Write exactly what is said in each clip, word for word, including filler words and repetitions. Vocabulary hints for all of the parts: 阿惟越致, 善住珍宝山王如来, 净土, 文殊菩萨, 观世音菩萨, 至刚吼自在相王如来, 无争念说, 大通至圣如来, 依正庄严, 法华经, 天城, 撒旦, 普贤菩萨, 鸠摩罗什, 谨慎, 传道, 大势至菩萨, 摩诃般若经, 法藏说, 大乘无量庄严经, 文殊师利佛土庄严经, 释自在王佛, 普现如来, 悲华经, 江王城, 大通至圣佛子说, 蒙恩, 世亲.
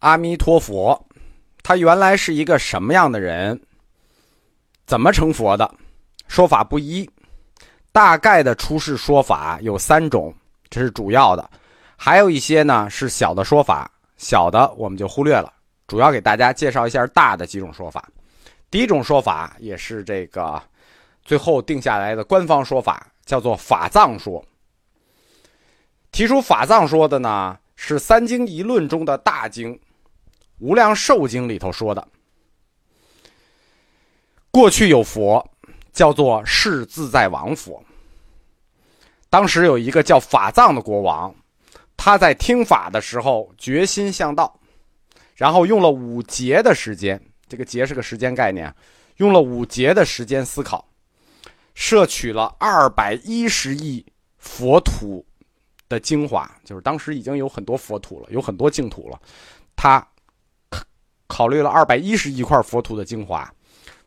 阿弥陀佛他原来是一个什么样的人，怎么成佛的，说法不一。大概的出世说法有三种，这是主要的，还有一些呢是小的说法，小的我们就忽略了，主要给大家介绍一下大的几种说法。第一种说法也是这个最后定下来的官方说法，叫做法藏说。提出法藏说的呢，是三经一论中的大经《无量寿经》里头说的。过去有佛叫做释自在王佛，当时有一个叫法藏的国王，他在听法的时候决心向道，然后用了五劫的时间，这个劫是个时间概念，用了五劫的时间思考，摄取了二百一十亿佛土的精华，就是当时已经有很多佛土了，有很多净土了，他考虑了二百一十亿块佛土的精华，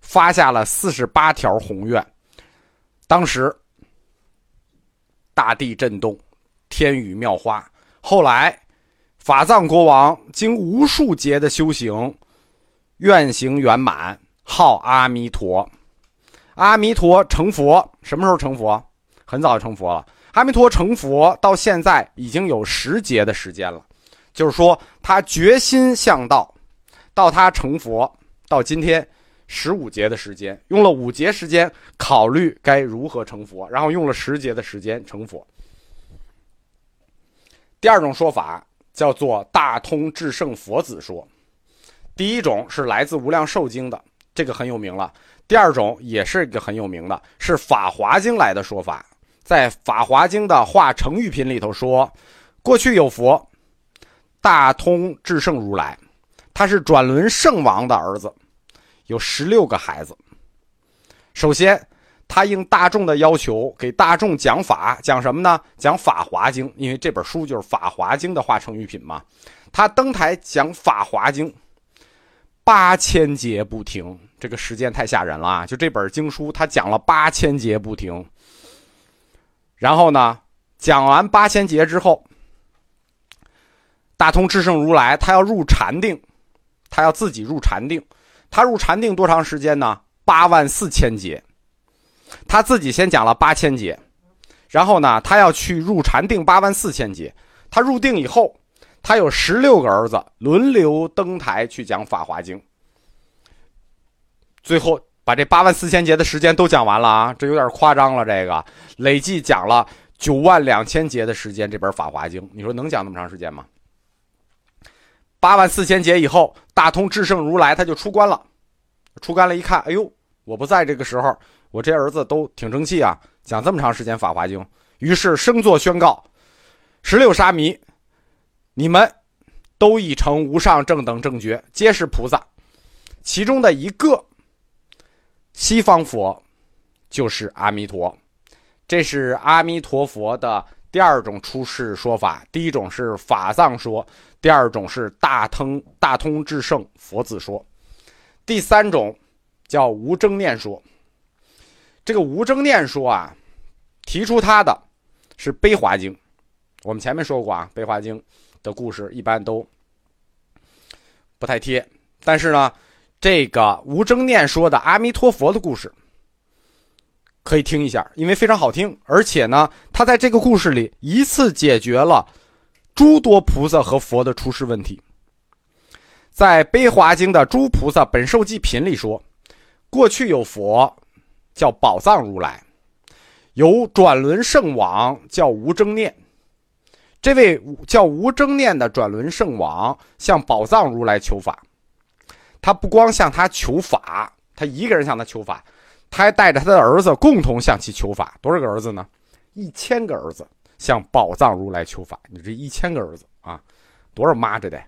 发下了四十八条宏愿。当时大地震动，天雨妙花，后来法藏国王经无数劫的修行，愿行圆满，号阿弥陀。阿弥陀成佛，什么时候成佛？很早就成佛了。阿弥陀成佛到现在已经有十劫的时间了，就是说他决心向道，到他成佛到今天十五劫的时间，用了五劫时间考虑该如何成佛，然后用了十劫的时间成佛。第二种说法叫做大通至圣佛子说。第一种是来自《无量寿经》的，这个很有名了。第二种也是一个很有名的，是《法华经》来的说法。在《法华经》的化成喻品里头说，过去有佛大通至圣如来，他是转轮圣王的儿子，有十六个孩子。首先他应大众的要求给大众讲法，讲什么呢？讲《法华经》，因为这本书就是《法华经》的化成喻品嘛。他登台讲《法华经》八千节不停，这个时间太吓人了啊！就这本经书他讲了八千节不停。然后呢，讲完八千节之后，大通至圣如来他要入禅定，他要自己入禅定。他入禅定多长时间呢？八万四千节。他自己先讲了八千节，然后呢，他要去入禅定八万四千节。他入定以后，他有十六个儿子轮流登台去讲《法华经》，最后把这八万四千节的时间都讲完了啊，这有点夸张了。这个累计讲了九万两千节的时间，这本《法华经》，你说能讲那么长时间吗？八万四千节以后，大通至圣如来他就出关了。出关了一看，哎呦，我不在这个时候，我这儿子都挺争气啊，讲这么长时间《法华经》，于是升座宣告：十六沙弥，你们都已成无上正等正觉，皆是菩萨。其中的一个西方佛就是阿弥陀。这是阿弥陀佛的第二种出世说法。第一种是法藏说，第二种是大通大通至圣佛子说。第三种叫无争念说。这个无争念说啊，提出它的是悲华经。我们前面说过啊，悲华经的故事一般都不太贴，但是呢，这个无争念说的阿弥陀佛的故事可以听一下，因为非常好听，而且呢，他在这个故事里一次解决了诸多菩萨和佛的出世问题。在悲华经的《诸菩萨本受记品》里说，过去有佛叫宝藏如来，有转轮圣王叫无争念。这位叫无争念的转轮圣王向宝藏如来求法，他不光向他求法，他一个人向他求法，他还带着他的儿子共同向其求法。多少个儿子呢？一千个儿子向宝藏如来求法。你这一千个儿子啊，多少妈这得！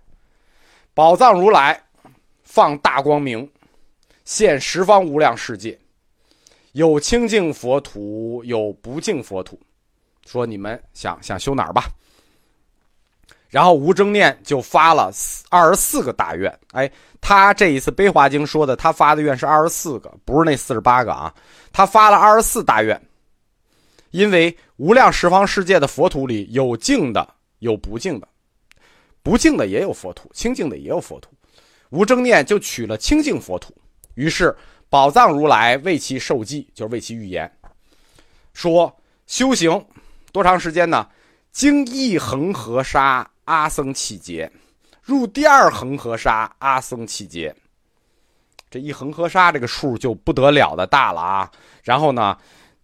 宝藏如来放大光明，现十方无量世界，有清净佛土，有不净佛土，说你们想想修哪儿吧。然后无争念就发了二十四个大愿，哎，他这一次悲华经说的，他发的愿是二十四个，不是那四十八个啊，他发了二十四大愿，因为无量十方世界的佛土里有净的，有不净的，不净的也有佛土，清净的也有佛土。无争念就取了清净佛土，于是宝藏如来为其授记，就是为其预言，说修行多长时间呢？经一恒河沙阿僧祇劫，入第二恒河沙阿僧祇劫。这一恒河沙这个数就不得了的大了啊！然后呢，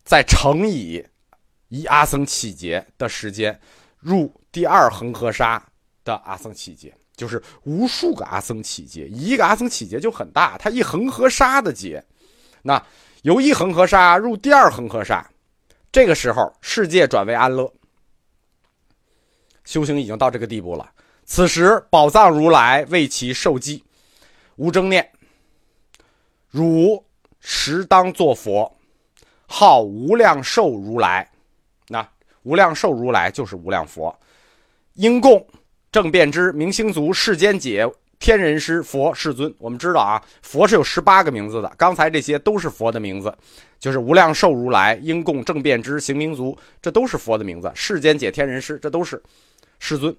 再乘以一阿僧祇劫的时间，入第二恒河沙的阿僧祇劫，就是无数个阿僧祇劫。一个阿僧祇劫就很大，它一恒河沙的劫，那由一恒河沙入第二恒河沙，这个时候世界转为安乐，修行已经到这个地步了。此时宝藏如来为其授记，无争念，汝实当作佛，号无量寿如来。那无量寿如来就是无量佛，应供正遍知明星族世间解天人师佛世尊。我们知道啊，佛是有十八个名字的，刚才这些都是佛的名字，就是无量寿如来、应供正遍知、行明族，这都是佛的名字，世间解天人师这都是世尊，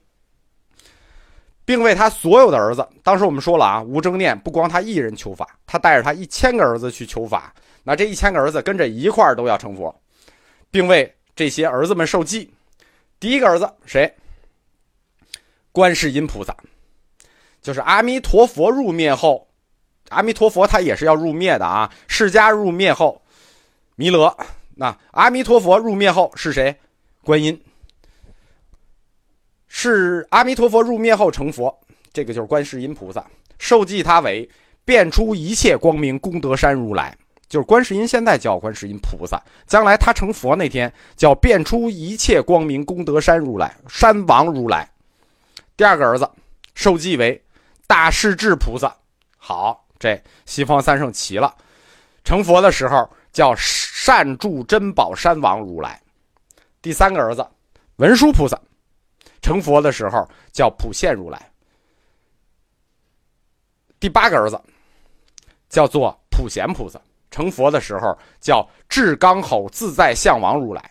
并为他所有的儿子。当时我们说了啊，无争念不光他一人求法，他带着他一千个儿子去求法，那这一千个儿子跟着一块都要成佛，并为这些儿子们受记。第一个儿子谁？观世音菩萨，就是阿弥陀佛入灭后，阿弥陀佛他也是要入灭的啊。释迦入灭后，弥勒，那阿弥陀佛入灭后是谁？观音。是阿弥陀佛入灭后成佛，这个就是观世音菩萨。授记他为遍出一切光明功德山如来，就是观世音现在叫观世音菩萨，将来他成佛那天叫遍出一切光明功德山如来，山王如来。第二个儿子受记为大势至菩萨。好，这西方三圣齐了，成佛的时候叫善住珍宝山王如来。第三个儿子文殊菩萨，成佛的时候叫普现如来。第八个儿子叫做普贤菩萨，成佛的时候叫至刚吼自在相王如来。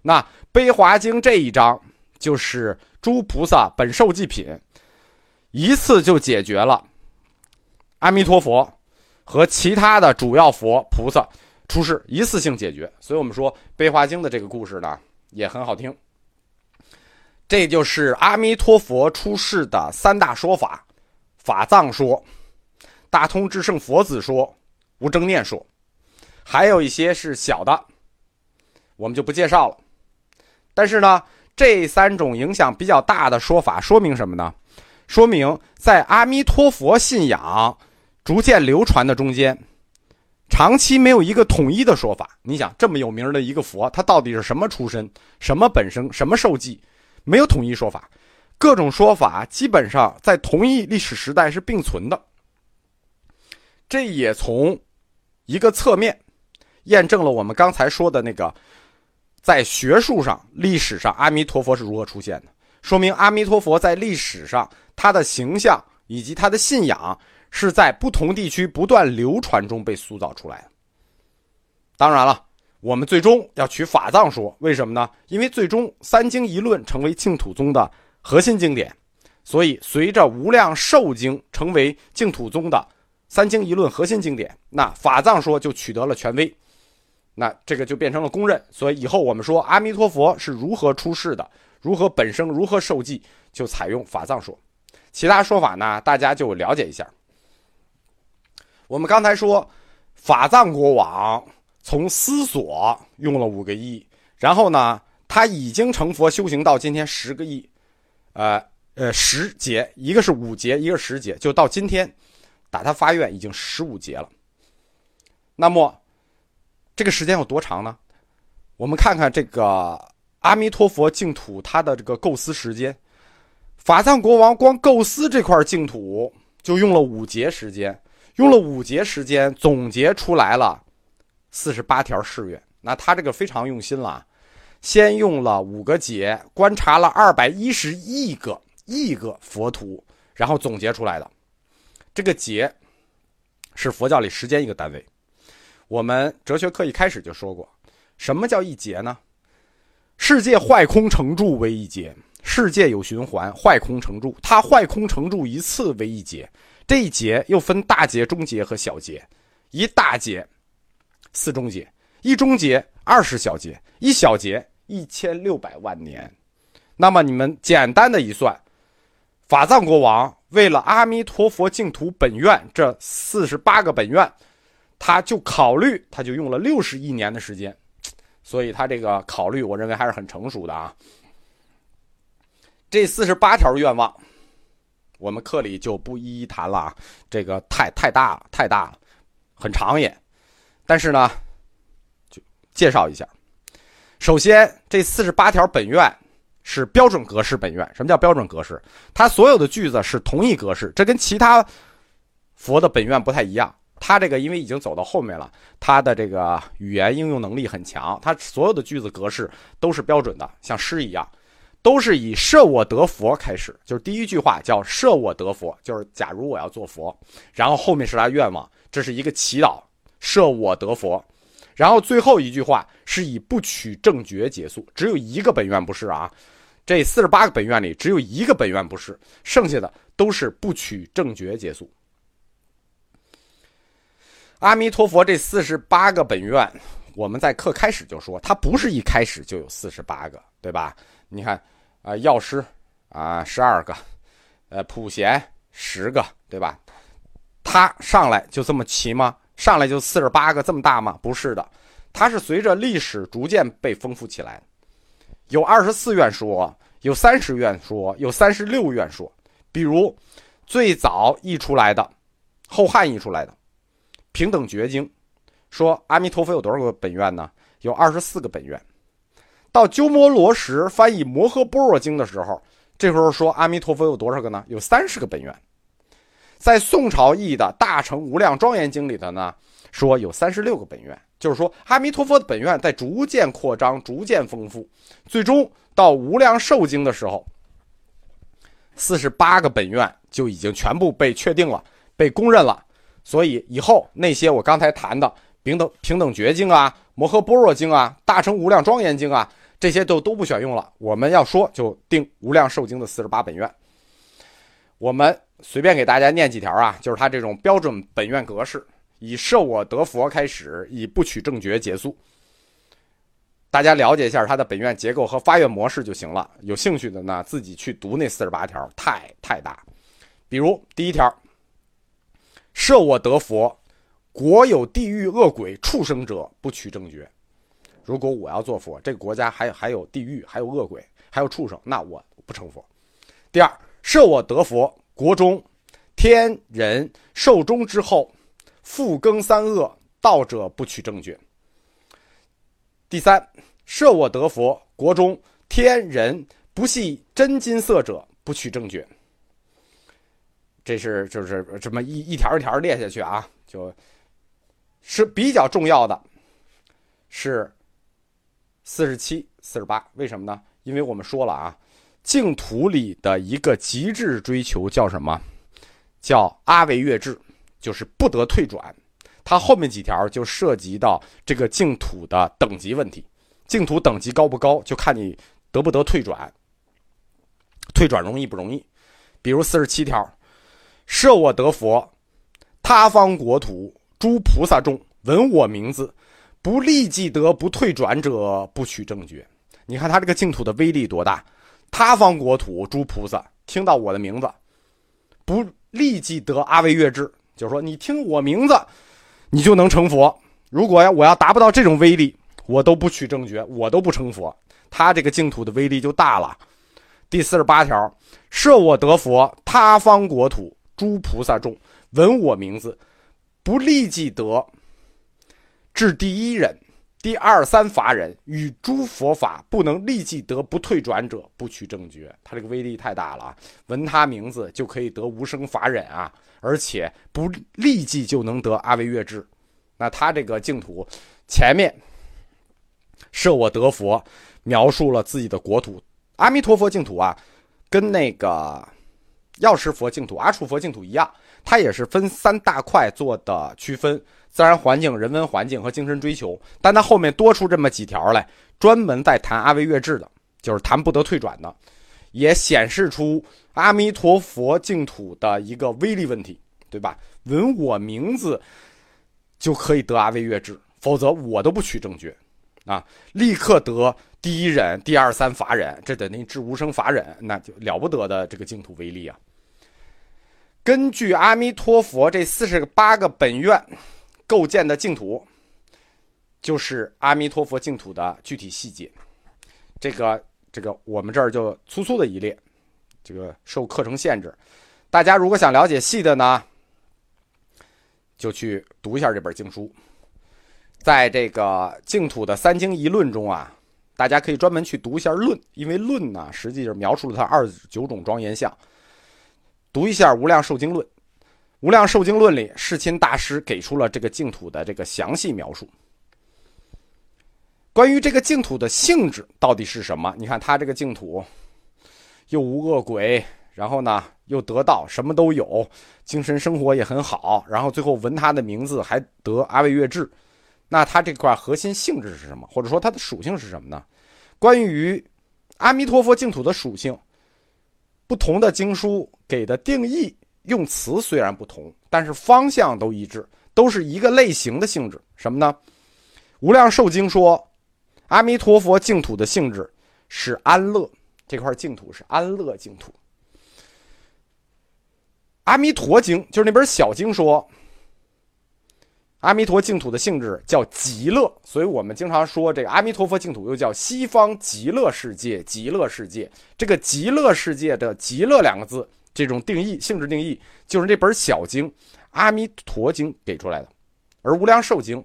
那悲华经这一章就是诸菩萨本受记品，一次就解决了阿弥陀佛和其他的主要佛菩萨出世，一次性解决。所以我们说悲华经的这个故事呢也很好听。这就是阿弥陀佛出世的三大说法：法藏说、大通至圣佛子说、无争念说，还有一些是小的我们就不介绍了。但是呢，这三种影响比较大的说法说明什么呢？说明在阿弥陀佛信仰逐渐流传的中间，长期没有一个统一的说法。你想这么有名的一个佛，他到底是什么出身、什么本生、什么受记，没有统一说法，各种说法基本上在同一历史时代是并存的。这也从一个侧面验证了我们刚才说的那个，在学术上、历史上阿弥陀佛是如何出现的，说明阿弥陀佛在历史上他的形象以及他的信仰是在不同地区不断流传中被塑造出来的。当然了，我们最终要取法藏说，为什么呢？因为最终三经一论成为净土宗的核心经典，所以随着无量寿经成为净土宗的三经一论核心经典，那法藏说就取得了权威，那这个就变成了公认。所以以后我们说阿弥陀佛是如何出世的、如何本生、如何受记，就采用法藏说。其他说法呢，大家就了解一下。我们刚才说法藏国王从思索用了五个亿，然后呢他已经成佛修行到今天十个亿，呃呃十劫，一个是五劫，一个是十劫，就到今天打他发愿已经十五劫了。那么这个时间有多长呢？我们看看这个阿弥陀佛净土它的这个构思时间，法藏国王光构思这块净土就用了五劫时间，用了五劫时间总结出来了四十八条誓愿。那他这个非常用心了，先用了五个劫观察了二百一十亿个亿个佛土，然后总结出来的。这个劫是佛教里时间一个单位，我们哲学课一开始就说过，什么叫一劫呢？世界坏空成住为一劫，世界有循环，坏空成住，它坏空成住一次为一劫，这一劫又分大劫、中劫和小劫，一大劫四中劫，一中劫二十小劫，一小劫一千六百万年。那么你们简单的一算，法藏国王为了阿弥陀佛净土本愿这四十八个本愿，他就考虑，他就用了六十一年的时间，所以他这个考虑，我认为还是很成熟的啊。这四十八条愿望，我们课里就不一一谈了啊，这个太太大了，太大了，很长也。但是呢，就介绍一下。首先，这四十八条本愿是标准格式本愿。什么叫标准格式？它所有的句子是同一格式，这跟其他佛的本愿不太一样。他这个因为已经走到后面了，他的这个语言应用能力很强，他所有的句子格式都是标准的，像诗一样，都是以舍我得佛开始，就是第一句话叫舍我得佛，就是假如我要做佛，然后后面是他愿望，这是一个祈祷，舍我得佛，然后最后一句话是以不取正觉结束，只有一个本愿不是啊，这四十八个本愿里只有一个本愿不是，剩下的都是不取正觉结束。阿弥陀佛这四十八个本愿，我们在课开始就说，它不是一开始就有四十八个，对吧？你看，啊、呃，药师啊十二个，呃，普贤十个，对吧？它上来就这么齐吗？上来就四十八个这么大吗？不是的，它是随着历史逐渐被丰富起来。有二十四愿说，有三十愿说，有三十六愿说。比如最早译出来的，后汉译出来的。平等觉经说阿弥陀佛有多少个本愿呢？有二十四个本愿。到鸠摩罗什翻译摩诃般若经的时候，这时候说阿弥陀佛有多少个呢？有三十个本愿。在宋朝译的大乘无量庄严经里的呢，说有三十六个本愿，就是说阿弥陀佛的本愿在逐渐扩张，逐渐丰富，最终到无量寿经的时候，四十八个本愿就已经全部被确定了，被公认了。所以以后那些我刚才谈的平等平等觉经啊、摩诃般若经啊、大乘无量庄严经啊，这些都都不选用了。我们要说就定无量寿经的四十八本愿。我们随便给大家念几条啊，就是它这种标准本愿格式，以舍我得佛开始，以不取正觉结束。大家了解一下它的本愿结构和发愿模式就行了。有兴趣的呢，自己去读那四十八条，太太大。比如第一条。舍我得佛，国有地狱恶鬼畜生者不取正觉。如果我要做佛，这个国家还有还有地狱，还有恶鬼，还有畜生，那我不成佛。第二，舍我得佛，国中天人寿终之后，复更三恶道者不取正觉。第三，舍我得佛，国中天人不系真金色者不取正觉。这是就是这么一一条一条列下去啊，就是比较重要的是四十七、四十八，为什么呢？因为我们说了啊，净土里的一个极致追求叫什么？叫阿惟越致，就是不得退转。它后面几条就涉及到这个净土的等级问题，净土等级高不高，就看你得不得退转，退转容易不容易。比如四十七条。舍我得佛，他方国土诸菩萨众闻我名字，不立即得不退转者不取正觉。你看他这个净土的威力多大？他方国土诸菩萨听到我的名字，不立即得阿惟越致，就是说你听我名字，你就能成佛。如果我要达不到这种威力，我都不取正觉，我都不成佛。他这个净土的威力就大了。第四十八条，舍我得佛，他方国土。诸菩萨众闻我名字，不立即得至第一人、第二三法人与诸佛法不能立即得不退转者不取正觉。他这个威力太大了啊！闻他名字就可以得无生法忍啊，而且不立即就能得阿惟越致。那他这个净土前面舍我得佛描述了自己的国土，阿弥陀佛净土啊，跟那个药师佛净土、阿处佛净土一样，它也是分三大块做的区分：自然环境、人文环境和精神追求。但它后面多出这么几条来，专门在谈阿惟越致的，就是谈不得退转的。也显示出阿弥陀佛净土的一个威力问题，对吧？闻我名字就可以得阿惟越致，否则我都不取正觉啊，立刻得第一忍、第二三法忍，这等于至无生法忍，那就了不得的这个净土威力啊！根据阿弥陀佛这四十八个本愿构建的净土，就是阿弥陀佛净土的具体细节。这个这个，我们这儿就粗粗的一列，这个受课程限制，大家如果想了解细的呢，就去读一下这本经书。在这个净土的三经一论中啊，大家可以专门去读一下论，因为论呢，实际就是描述了它二十九种庄严相。读一下《无量寿经论》，《无量寿经论》里世亲大师给出了这个净土的这个详细描述。关于这个净土的性质到底是什么？你看他这个净土，又无恶鬼，然后呢又得道，什么都有，精神生活也很好，然后最后闻他的名字还得阿惟越致。那它这块核心性质是什么？或者说它的属性是什么呢？关于阿弥陀佛净土的属性，不同的经书给的定义用词虽然不同，但是方向都一致，都是一个类型的性质。什么呢？无量寿经说阿弥陀佛净土的性质是安乐，这块净土是安乐净土。阿弥陀经就是那本小经说阿弥陀净土的性质叫极乐，所以我们经常说这个阿弥陀佛净土又叫西方极乐世界。极乐世界这个极乐世界的极乐两个字，这种定义性质定义就是这本小经阿弥陀经给出来的。而无量寿经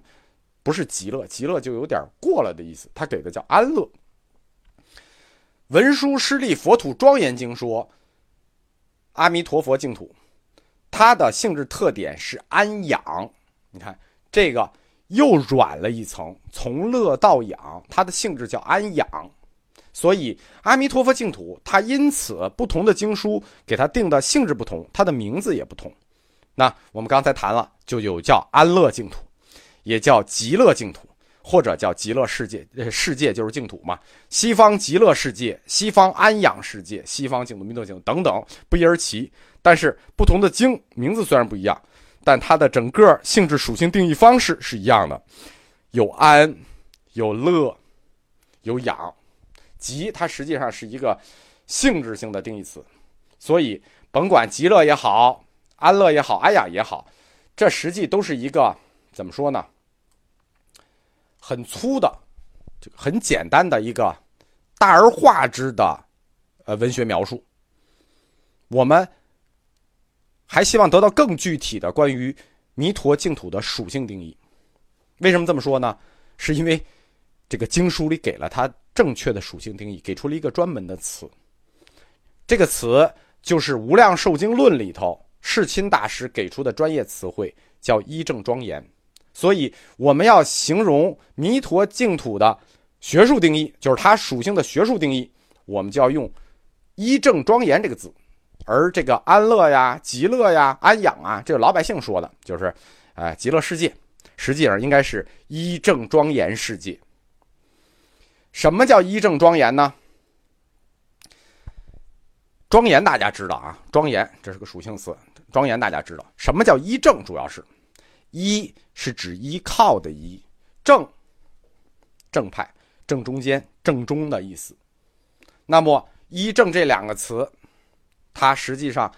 不是极乐，极乐就有点过了的意思，它给的叫安乐。文殊师利佛土庄严经说阿弥陀佛净土它的性质特点是安养，你看这个又软了一层，从乐到养，它的性质叫安养。所以阿弥陀佛净土它因此不同的经书给它定的性质不同，它的名字也不同。那我们刚才谈了，就有叫安乐净土，也叫极乐净土，或者叫极乐世界，世界就是净土嘛，西方极乐世界、西方安养世界、西方净土、弥陀净土等等，不一而齐。但是不同的经名字虽然不一样，但它的整个性质属性定义方式是一样的，有安，有乐，有养。极它实际上是一个性质性的定义词，所以甭管极乐也好，安乐也好，安养也好，这实际都是一个怎么说呢，很粗的、很简单的一个大而化之的呃文学描述。我们还希望得到更具体的关于弥陀净土的属性定义。为什么这么说呢？是因为这个经书里给了它正确的属性定义，给出了一个专门的词，这个词就是《无量寿经论》里头世亲大师给出的专业词汇，叫依正庄严。所以我们要形容弥陀净土的学术定义，就是它属性的学术定义，我们就要用依正庄严这个字。而这个安乐呀、极乐呀、安养啊，这是老百姓说的，就是，呃，极乐世界，实际上应该是依正庄严世界。什么叫依正庄严呢？庄严大家知道啊，庄严这是个属性词，庄严大家知道。什么叫依正？主要是，依是指依靠的依，正，正派、正中间、正中的意思。那么依正这两个词，它实际上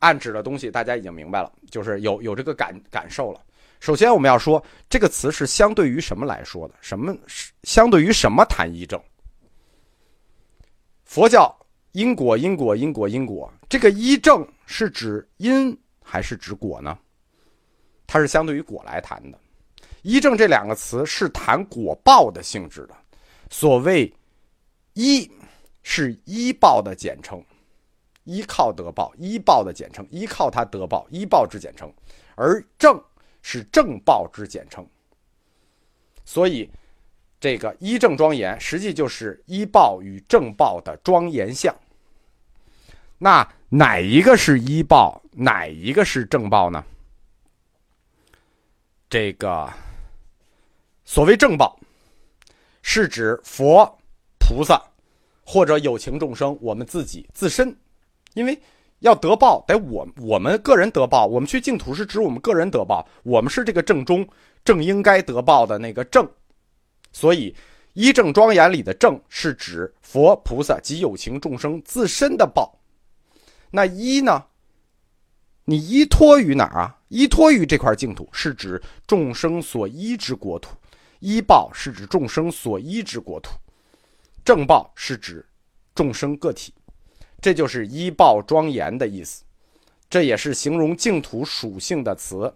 暗指的东西大家已经明白了，就是有有这个感感受了。首先我们要说这个词是相对于什么来说的，什么相对于什么谈依正。佛教因果因果因果因果，这个依正是指因还是指果呢？它是相对于果来谈的。依正这两个词是谈果报的性质的。所谓依是依报的简称，依靠得报，依报的简称，依靠他得报，依报之简称。而正是正报之简称。所以这个依正庄严实际就是依报与正报的庄严相。那哪一个是依报，哪一个是正报呢？这个所谓正报是指佛、菩萨或者有情众生我们自己自身，因为要得报得我我们个人得报，我们去净土是指我们个人得报，我们是这个正中正应该得报的那个正，所以一正庄严里的正是指佛菩萨及有情众生自身的报。那一呢，你依托于哪儿啊？依托于这块净土是指众生所依之国土，依报是指众生所依之国土，正报是指众生个体，这就是依报庄严的意思，这也是形容净土属性的词。